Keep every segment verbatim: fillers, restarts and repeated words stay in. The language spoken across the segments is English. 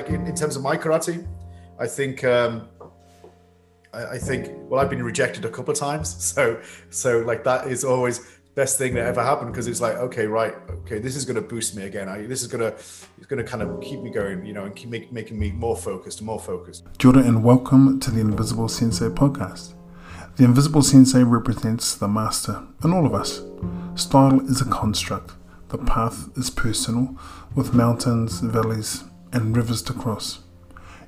like in, in terms of my karate, I think um, I, I think well, I've been rejected a couple of times, so so like that is always best thing that ever happened, because it's like, okay, right, okay, this is going to boost me again. I, this is going to it's going to kind of keep me going, you know, and keep make, making me more focused, more focused. Jordan, and welcome to the Invisible Sensei podcast. The Invisible Sensei represents the master and all of us. Style is a construct. The path is personal, with mountains, valleys, and rivers to cross.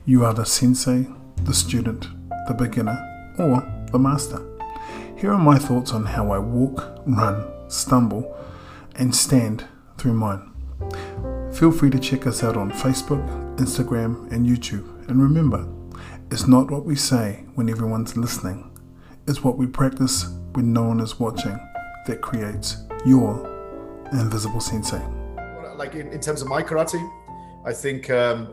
You are the sensei, the student, the beginner, or the master. Here are my thoughts on how I walk, run, stumble, and stand through mine. Feel free to check us out on Facebook, Instagram, and YouTube. And remember, it's not what we say when everyone's listening. It's what we practice when no one is watching that creates your Invisible Sensei. Like in, in terms of my karate, I think um,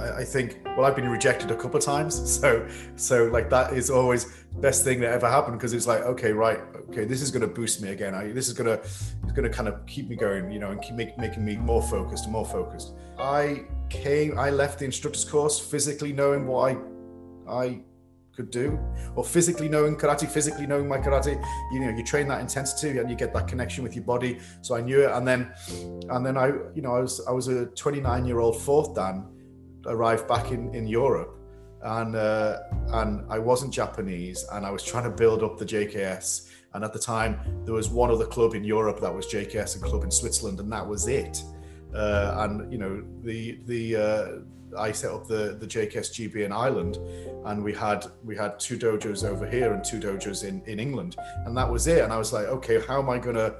I, I think well, I've been rejected a couple of times, so so like that is always best thing that ever happened, because it's like, okay, right, okay, this is going to boost me again. I, this is going to it's going to kind of keep me going, you know, and keep make, making me more focused, more focused. I came, I left the instructor's course physically knowing what I I. could do, or physically knowing karate, physically knowing my karate. You know, you train that intensity and you get that connection with your body. So I knew it, and then, and then I, you know, I was I was a twenty-nine-year-old fourth dan, arrived back in in Europe, and uh, and I wasn't Japanese, and I was trying to build up the J K S. And at the time, there was one other club in Europe that was J K S, and club in Switzerland, and that was it. Uh, and you know, the the. Uh, I set up the, the J K S G B in Ireland, and we had we had two dojos over here and two dojos in, in England, and that was it. And I was like, okay, how am I gonna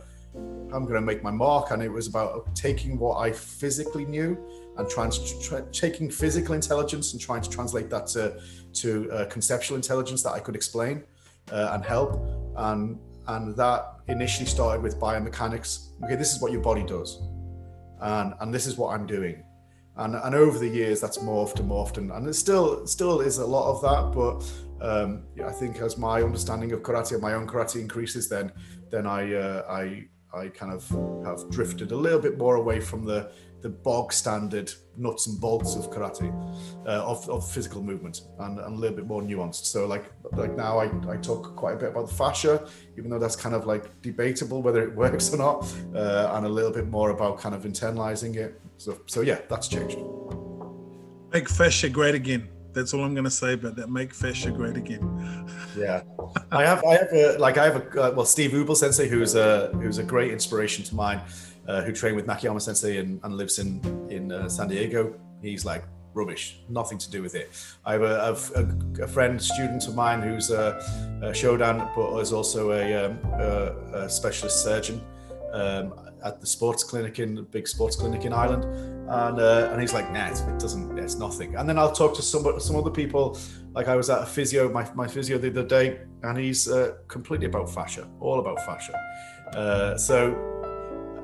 how am I gonna make my mark? And it was about taking what I physically knew and trying to tra- taking physical intelligence and trying to translate that to to uh, conceptual intelligence that I could explain uh, and help. And and that initially started with biomechanics. Okay, this is what your body does, and and this is what I'm doing. And, and over the years, that's morphed and morphed, and, and it still still is a lot of that. But um, yeah, I think as my understanding of karate, my own karate increases, then then I uh, I I kind of have drifted a little bit more away from the the bog standard nuts and bolts of karate, uh, of of physical movement, and, and a little bit more nuanced. So like like now, I, I talk quite a bit about the fascia, even though that's kind of like debatable whether it works or not, uh, and a little bit more about kind of internalizing it. So, so yeah, that's changed. Make fascia great again. That's all I'm going to say about that. Make fascia great again. Yeah, I have, I have a, like I have a uh, well, Steve Ubel Sensei, who's a who's a great inspiration to mine, uh, who trained with Nakayama Sensei and, and lives in in uh, San Diego. He's like rubbish, nothing to do with it. I have a, a, a friend, student of mine, who's a, a Shodan, but is also a, um, a, a specialist surgeon. Um, at the sports clinic in big sports clinic in Ireland, and uh, and he's like, nah, it's, it doesn't, it's nothing. And then I'll talk to some some other people. Like I was at a physio, my my physio the other day, and he's uh, completely about fascia, all about fascia. Uh, so,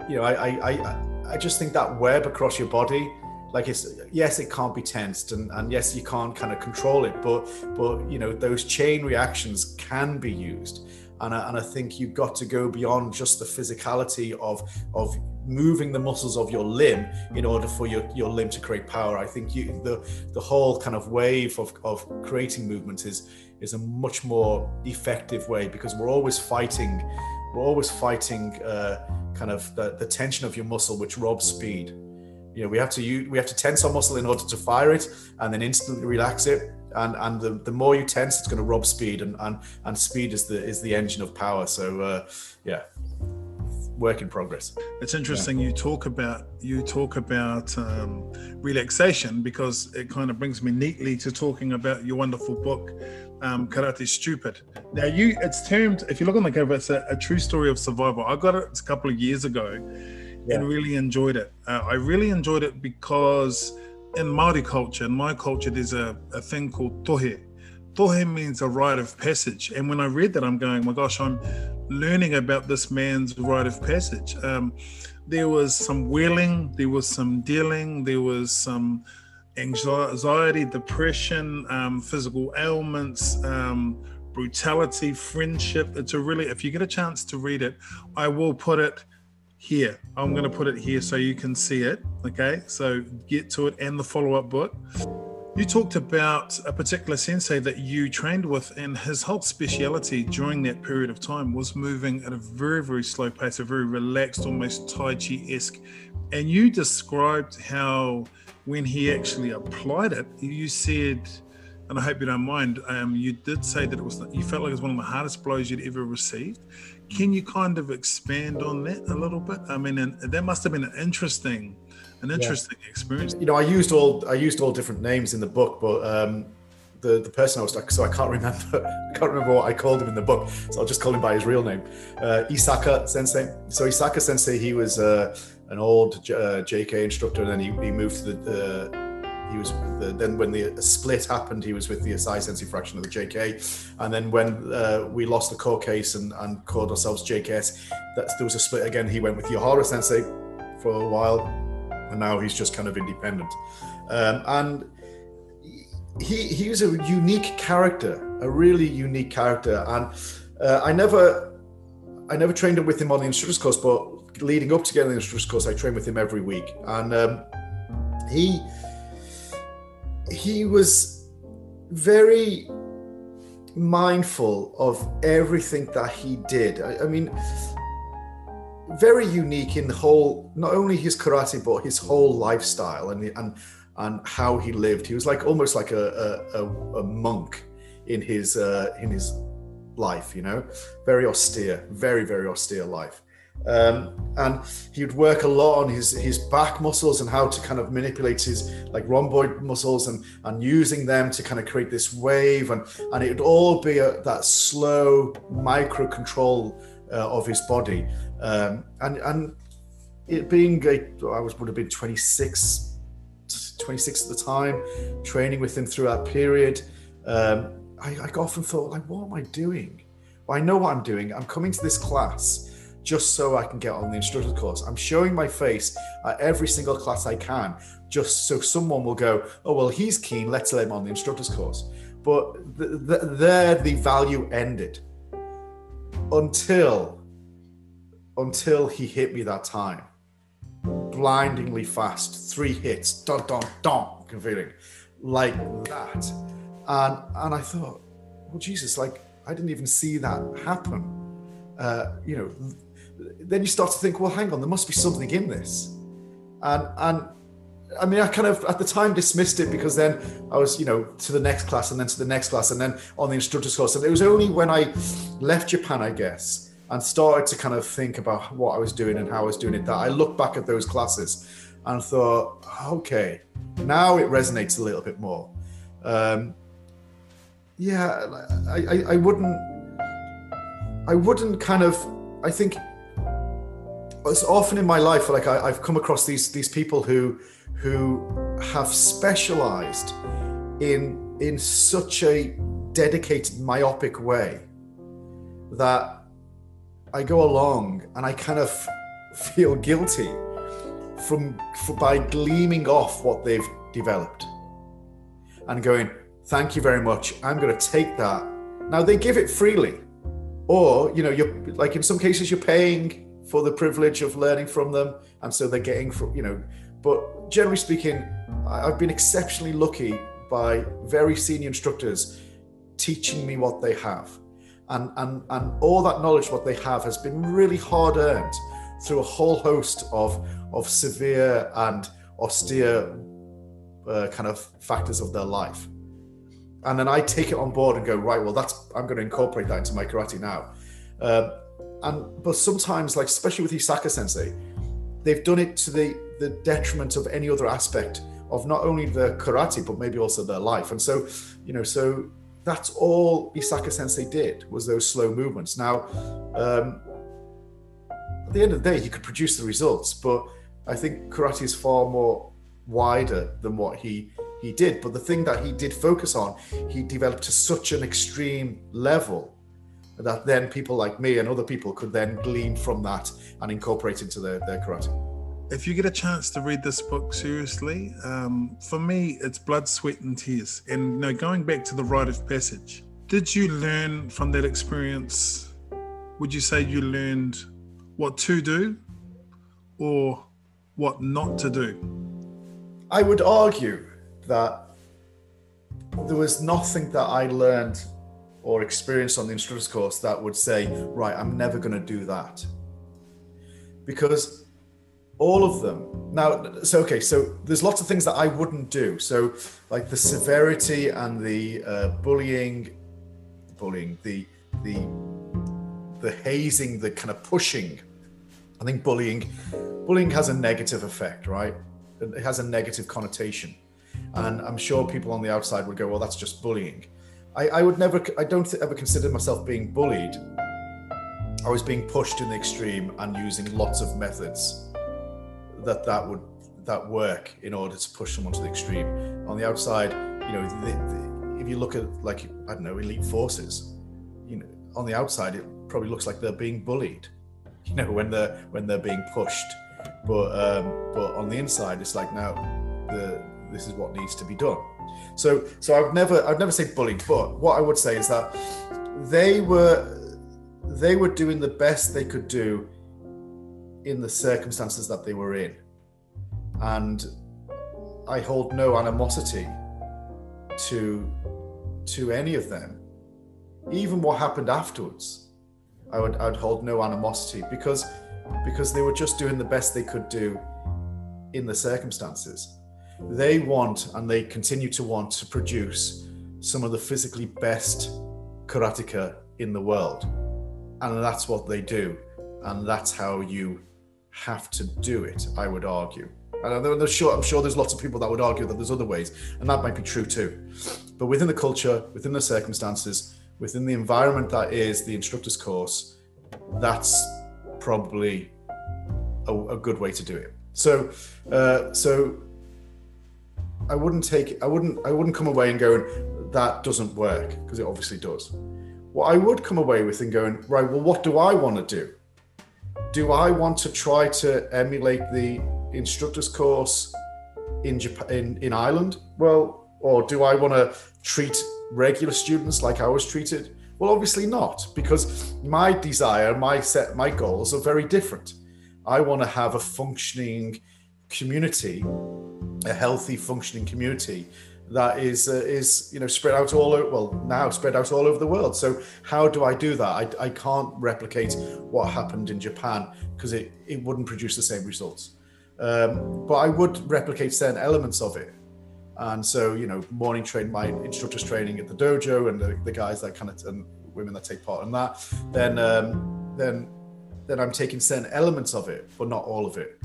you know, I, I I I just think that web across your body, like it's yes, it can't be tensed, and and yes, you can't kind of control it, but but you know, those chain reactions can be used. And I, and I think you've got to go beyond just the physicality of of moving the muscles of your limb in order for your, your limb to create power. I think you, the the whole kind of wave of, of creating movement is is a much more effective way, because we're always fighting, we're always fighting uh, kind of the, the tension of your muscle, which robs speed. You know, we have to use, we have to tense our muscle in order to fire it, and then instantly relax it. And and the, the more you tense, it's going to rob speed, and, and, and speed is the is the engine of power. So uh, yeah, work in progress. It's interesting, yeah. you talk about you talk about um, relaxation, because it kind of brings me neatly to talking about your wonderful book, um, Karate Stupid. Now you, it's termed, if you look on the cover, it's a, a true story of survival. I got it a couple of years ago, yeah. and really enjoyed it. Uh, I really enjoyed it because, in Māori culture, in my culture, there's a, a thing called tohe. Tohe means a rite of passage. And when I read that, I'm going, my gosh, I'm learning about this man's rite of passage. Um, there was some wailing, there was some dealing, there was some anxiety, depression, um, physical ailments, um, brutality, friendship. It's a really, if you get a chance to read it, I will put it here. I'm going to put it here so you can see it. Okay, so get to it and the follow-up book. You talked about a particular sensei that you trained with, and his whole speciality during that period of time was moving at a very, very slow pace, a very relaxed, almost Tai Chi-esque. And you described how when he actually applied it, you said, and I hope you don't mind, um, you did say that it was, you felt like it was one of the hardest blows you'd ever received. Can you kind of expand on that a little bit? I mean, and that must have been an interesting, an interesting yeah. experience. You know, I used all I used all different names in the book, but um, the the person I was like, so I can't remember, I can't remember what I called him in the book, so I'll just call him by his real name, uh, Isaka Sensei. So Isaka Sensei, he was uh, an old J- uh, J K instructor, and then he, he moved to the. Uh, He was the, then when the split happened, he was with the Asai sensei fraction of the J K, and then when uh, we lost the court case and, and called ourselves J K S, that there was a split again. He went with Yohara Sensei for a while, and now he's just kind of independent. Um, and he he was a unique character, a really unique character. And uh, I never I never trained with him on the instructor's course, but leading up to getting the instructor's course, I trained with him every week, and um, he. He was very mindful of everything that he did. I, I mean, very unique in the whole, not only his karate, but his whole lifestyle and and and how he lived. He was like almost like a a, a monk in his uh, in his life, you know, very austere, very very austere life. Um, and he would work a lot on his, his back muscles and how to kind of manipulate his like rhomboid muscles and, and using them to kind of create this wave. And, and it would all be a, that slow micro control uh, of his body. Um, and and it being, a, I was would have been twenty-six, twenty-six at the time, training with him through that period. Um, I, I often thought, like, what am I doing? Well, I know what I'm doing. I'm coming to this class just so I can get on the instructor course. I'm showing my face at every single class I can, just so someone will go, oh, well, he's keen, let's let him on the instructor's course. But th- th- there the value ended until, until he hit me that time. Blindingly fast, three hits, dun, dun, dun, convening, like that. And, and I thought, well, Jesus, like, I didn't even see that happen. Uh, you know, then you start to think, well, hang on, there must be something in this. And, and I mean, I kind of, at the time, dismissed it because then I was, you know, to the next class and then to the next class and then on the instructor's course. And it was only when I left Japan, I guess, and started to kind of think about what I was doing and how I was doing it, that I looked back at those classes and thought, okay, now it resonates a little bit more. Um, yeah, I, I, I wouldn't, I wouldn't kind of, I think it's often in my life, like I, I've come across these these people who who have specialized in, in such a dedicated, myopic way that I go along and I kind of feel guilty from, from by gleaming off what they've developed and going, thank you very much, I'm gonna take that. Now they give it freely. Or, you know, you're like in some cases you're paying for the privilege of learning from them, and so they're getting from, you know. But generally speaking, I've been exceptionally lucky by very senior instructors teaching me what they have, and and and all that knowledge, what they have, has been really hard earned through a whole host of of severe and austere uh, kind of factors of their life. And then I take it on board and go, right, well, that's, I'm going to incorporate that into my karate now. Um, and but sometimes, like especially with Isaka Sensei, they've done it to the, the detriment of any other aspect of not only their karate, but maybe also their life. And so, you know, so that's all Isaka Sensei did, was those slow movements. Now, um, at the end of the day, he could produce the results, but I think karate is far more wider than what he He did, but the thing that he did focus on, he developed to such an extreme level that then people like me and other people could then glean from that and incorporate into their, their karate. If you get a chance to read this book, seriously, um, for me, it's blood, sweat, and tears. And you know, going back to the rite of passage, did you learn from that experience? Would you say you learned what to do, or what not to do? I would argue that there was nothing that I learned or experienced on the instructor's course that would say, right, I'm never going to do that. Because all of them, now, so, okay, so there's lots of things that I wouldn't do. So like the severity and the uh, bullying, bullying, the, the, the hazing, the kind of pushing. I think bullying, bullying has a negative effect, right? It has a negative connotation. And I'm sure people on the outside would go, well, that's just bullying. I, I would never, I don't ever consider myself being bullied. I was being pushed in the extreme and using lots of methods that that would, that work in order to push someone to the extreme. On the outside, you know, the, the, if you look at like, I don't know, elite forces, you know, on the outside, it probably looks like they're being bullied, you know, when they're, when they're being pushed. But, um, but on the inside, it's like, now the, this is what needs to be done. So, so I've never, I'd never say bullying, but what I would say is that they were, they were doing the best they could do in the circumstances that they were in. And I hold no animosity to, to any of them. Even what happened afterwards, I would, I'd hold no animosity because, because they were just doing the best they could do in the circumstances. They want, and they continue to want, to produce some of the physically best karateka in the world. And that's what they do. And that's how you have to do it, I would argue. And I'm sure, I'm sure there's lots of people that would argue that there's other ways, and that might be true too. But within the culture, within the circumstances, within the environment that is the instructor's course, that's probably a, a good way to do it. So, uh, so, I wouldn't take, I wouldn't, I wouldn't come away and going, that doesn't work, because it obviously does. What I would come away with and going, right, well, what do I want to do? Do I want to try to emulate the instructor's course in Japan, in, in Ireland? Well, or do I want to treat regular students like I was treated? Well, obviously not, because my desire, my set, my goals are very different. I want to have a functioning community, a healthy, functioning community that is uh, is you know spread out all over, well now spread out all over the world. So how do I do that? I, I can't replicate what happened in Japan because it, it wouldn't produce the same results. Um, but I would replicate certain elements of it. And so you know morning train, my instructors training at the dojo, and the, the guys that kind of and women that take part in that. Then um, then then I'm taking certain elements of it, but not all of it.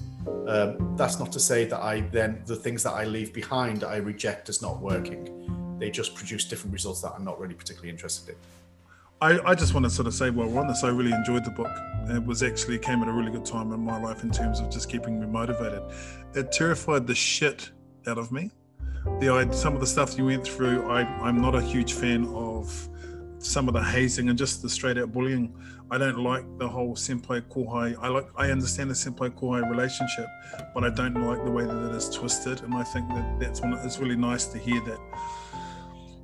Um, that's not to say that I then, the things that I leave behind, I reject as not working. They just produce different results that I'm not really particularly interested in. I, I just want to sort of say while we're on this, I really enjoyed the book. It was actually, came at a really good time in my life in terms of just keeping me motivated. It terrified the shit out of me. The, some of the stuff you went through, I, I'm not a huge fan of some of the hazing and just the straight out bullying. I don't like the whole senpai kohai. I like, I understand the senpai kohai relationship, but I don't like the way that it is twisted. And I think that that's when it's really nice to hear that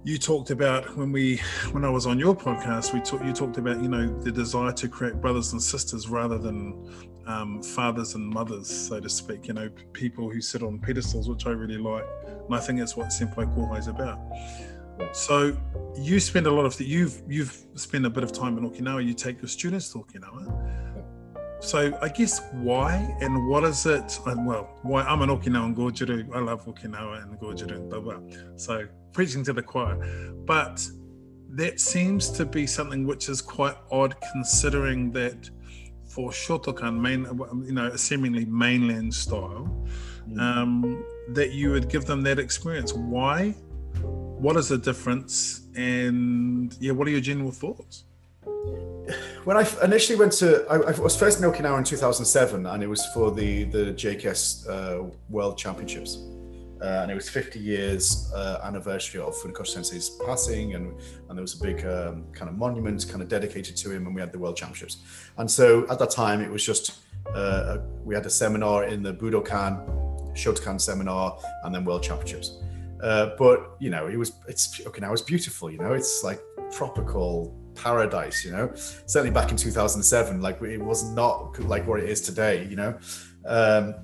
you talked about when we, when I was on your podcast, we talked, you talked about, you know, the desire to create brothers and sisters rather than um, fathers and mothers, so to speak, you know, people who sit on pedestals, which I really like. And I think that's what senpai kohai is about. So you spend a lot of, you've you've spent a bit of time in Okinawa, you take your students to Okinawa. So I guess why and what is it, and well, why I'm an Okinawan Goju-ryu, I love Okinawa and Goju-ryu and Baba. So preaching to the choir. But that seems to be something which is quite odd considering that for Shotokan, main, you know, seemingly mainland style, mm. um, that you would give them that experience. Why? What is the difference? And yeah, what are your general thoughts? When I initially went to, I, I was first in Okinawa in two thousand seven, and it was for the, the J K S uh, World Championships. Uh, and it was fifty years uh, anniversary of Funakoshi Sensei's passing, and, and there was a big um, kind of monument kind of dedicated to him, and we had the World Championships. And so at that time, it was just, uh, we had a seminar in the Budokan, Shotokan seminar, and then World Championships. Uh, but you know, it was it's Okinawa's beautiful. You know, it's like tropical, paradise, you know, certainly back in two thousand seven, like it was not like what it is today, you know. Um,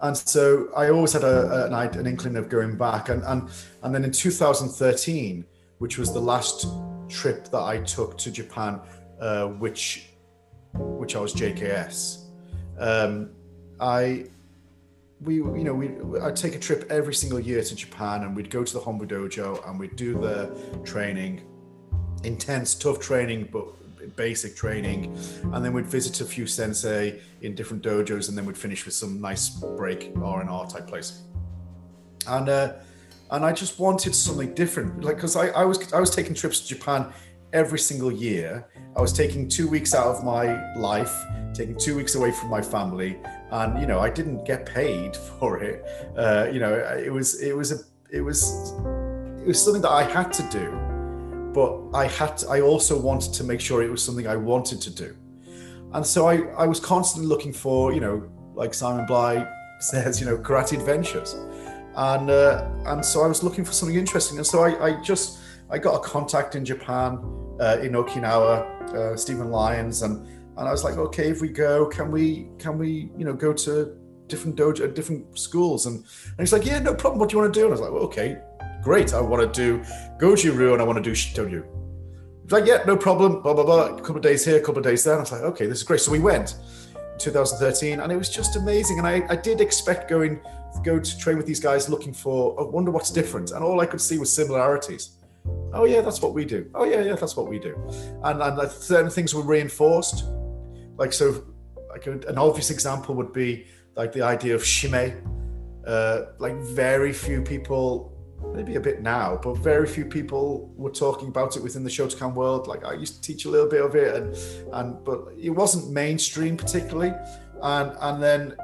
and so I always had a, an, an inkling of going back. And, and, and then in two thousand thirteen, which was the last trip that I took to Japan, uh, which which I was J K S, um, I, we, you know, we, I'd take a trip every single year to Japan, and we'd go to the Honbu Dojo and we'd do the training, intense, tough training, but basic training. And then we'd visit a few sensei in different dojos, and then we'd finish with some nice break R and R type place. And, uh, and I just wanted something different. Like, cause I, I was, I was taking trips to Japan every single year. I was taking two weeks out of my life, taking two weeks away from my family. And, you know, I didn't get paid for it. Uh, you know, it was, it was, a, it was, it was something that I had to do, but I had to, I also wanted to make sure it was something I wanted to do. And so I, I was constantly looking for, you know, like Simon Bly says, you know, karate adventures. And, uh, and so I was looking for something interesting. And so I, I just, I got a contact in Japan, uh, in Okinawa, uh, Stephen Lyons, and and I was like, okay, if we go, can we can we you know go to different dojo, different schools? And and he's like, yeah, no problem. What do you want to do? And I was like, well, okay, great. I want to do Goju-Ryu and I want to do Shitoyu. He's like, yeah, no problem. Blah blah blah. A couple of days here, a couple of days there. And I was like, okay, this is great. So we went in two thousand thirteen, and it was just amazing. And I I did expect going go to train with these guys, looking for, I wonder what's different. And all I could see was similarities. Oh yeah, that's what we do. Oh yeah, yeah, that's what we do. And and certain things were reinforced. Like, so like a, an obvious example would be like the idea of Shime. Uh, like very few people, maybe a bit now, but very few people were talking about it within the Shotokan world. Like I used to teach a little bit of it, and and but it wasn't mainstream particularly. And and then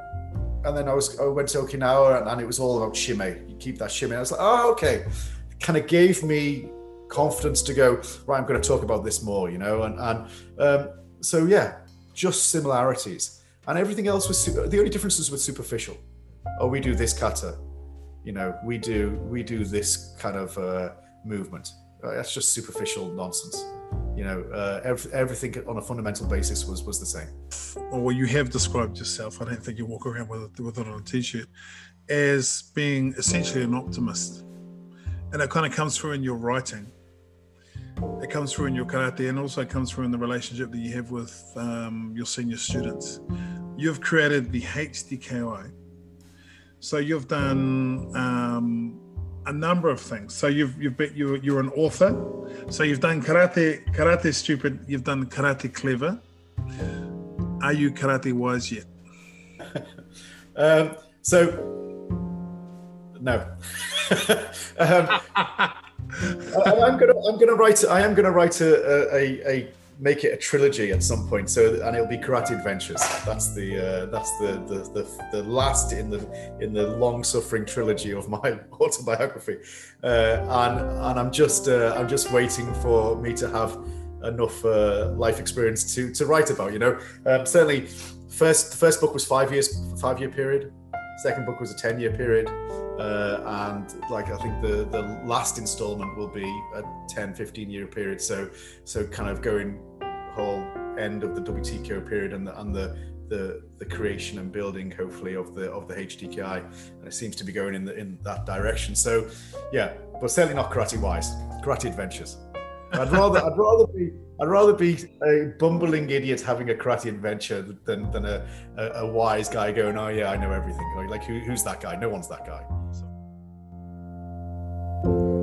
and then I was I went to Okinawa, and, and it was all about Shime. You keep that Shime. I was like, oh okay. Kind of gave me confidence to go, right, I'm going to talk about this more, you know, and, and um, so, yeah, just similarities. And everything else was, super, the only differences were superficial. Oh, we do this kata, you know, we do we do this kind of uh, movement. Uh, that's just superficial nonsense. You know, uh, every, everything on a fundamental basis was, was the same. Well, you have described yourself, I don't think you walk around with, with it on a t-shirt, as being essentially an optimist. And it kind of comes through in your writing. It comes through in your karate, and also comes through in the relationship that you have with um, your senior students. You've created the H D K I. So you've done um, a number of things. So you've you've been, you're, you're an author. So you've done karate karate stupid. You've done karate clever. Are you karate wise yet? um, so. No, um, I, I'm gonna. I'm gonna write. I am gonna write a, a, a make it a trilogy at some point. So, and it'll be Karate Adventures. That's the uh, that's the, the the the last in the in the long suffering trilogy of my autobiography. Uh, and and I'm just uh, I'm just waiting for me to have enough uh, life experience to to write about. You know, um, certainly, first the first book was five years five year period. Second book was a ten-year period, uh, and like I think the the last installment will be a ten, fifteen-year period. So so kind of going whole end of the W T K O period and the and the the, the creation and building hopefully of the of the H D K I, and it seems to be going in the, in that direction. So yeah, but certainly not karate wise. Karate adventures. I'd rather I'd rather be I'd rather be a bumbling idiot having a karate adventure than than a, a, a wise guy going, oh yeah, I know everything. Like, who, who's that guy? No one's that guy. So.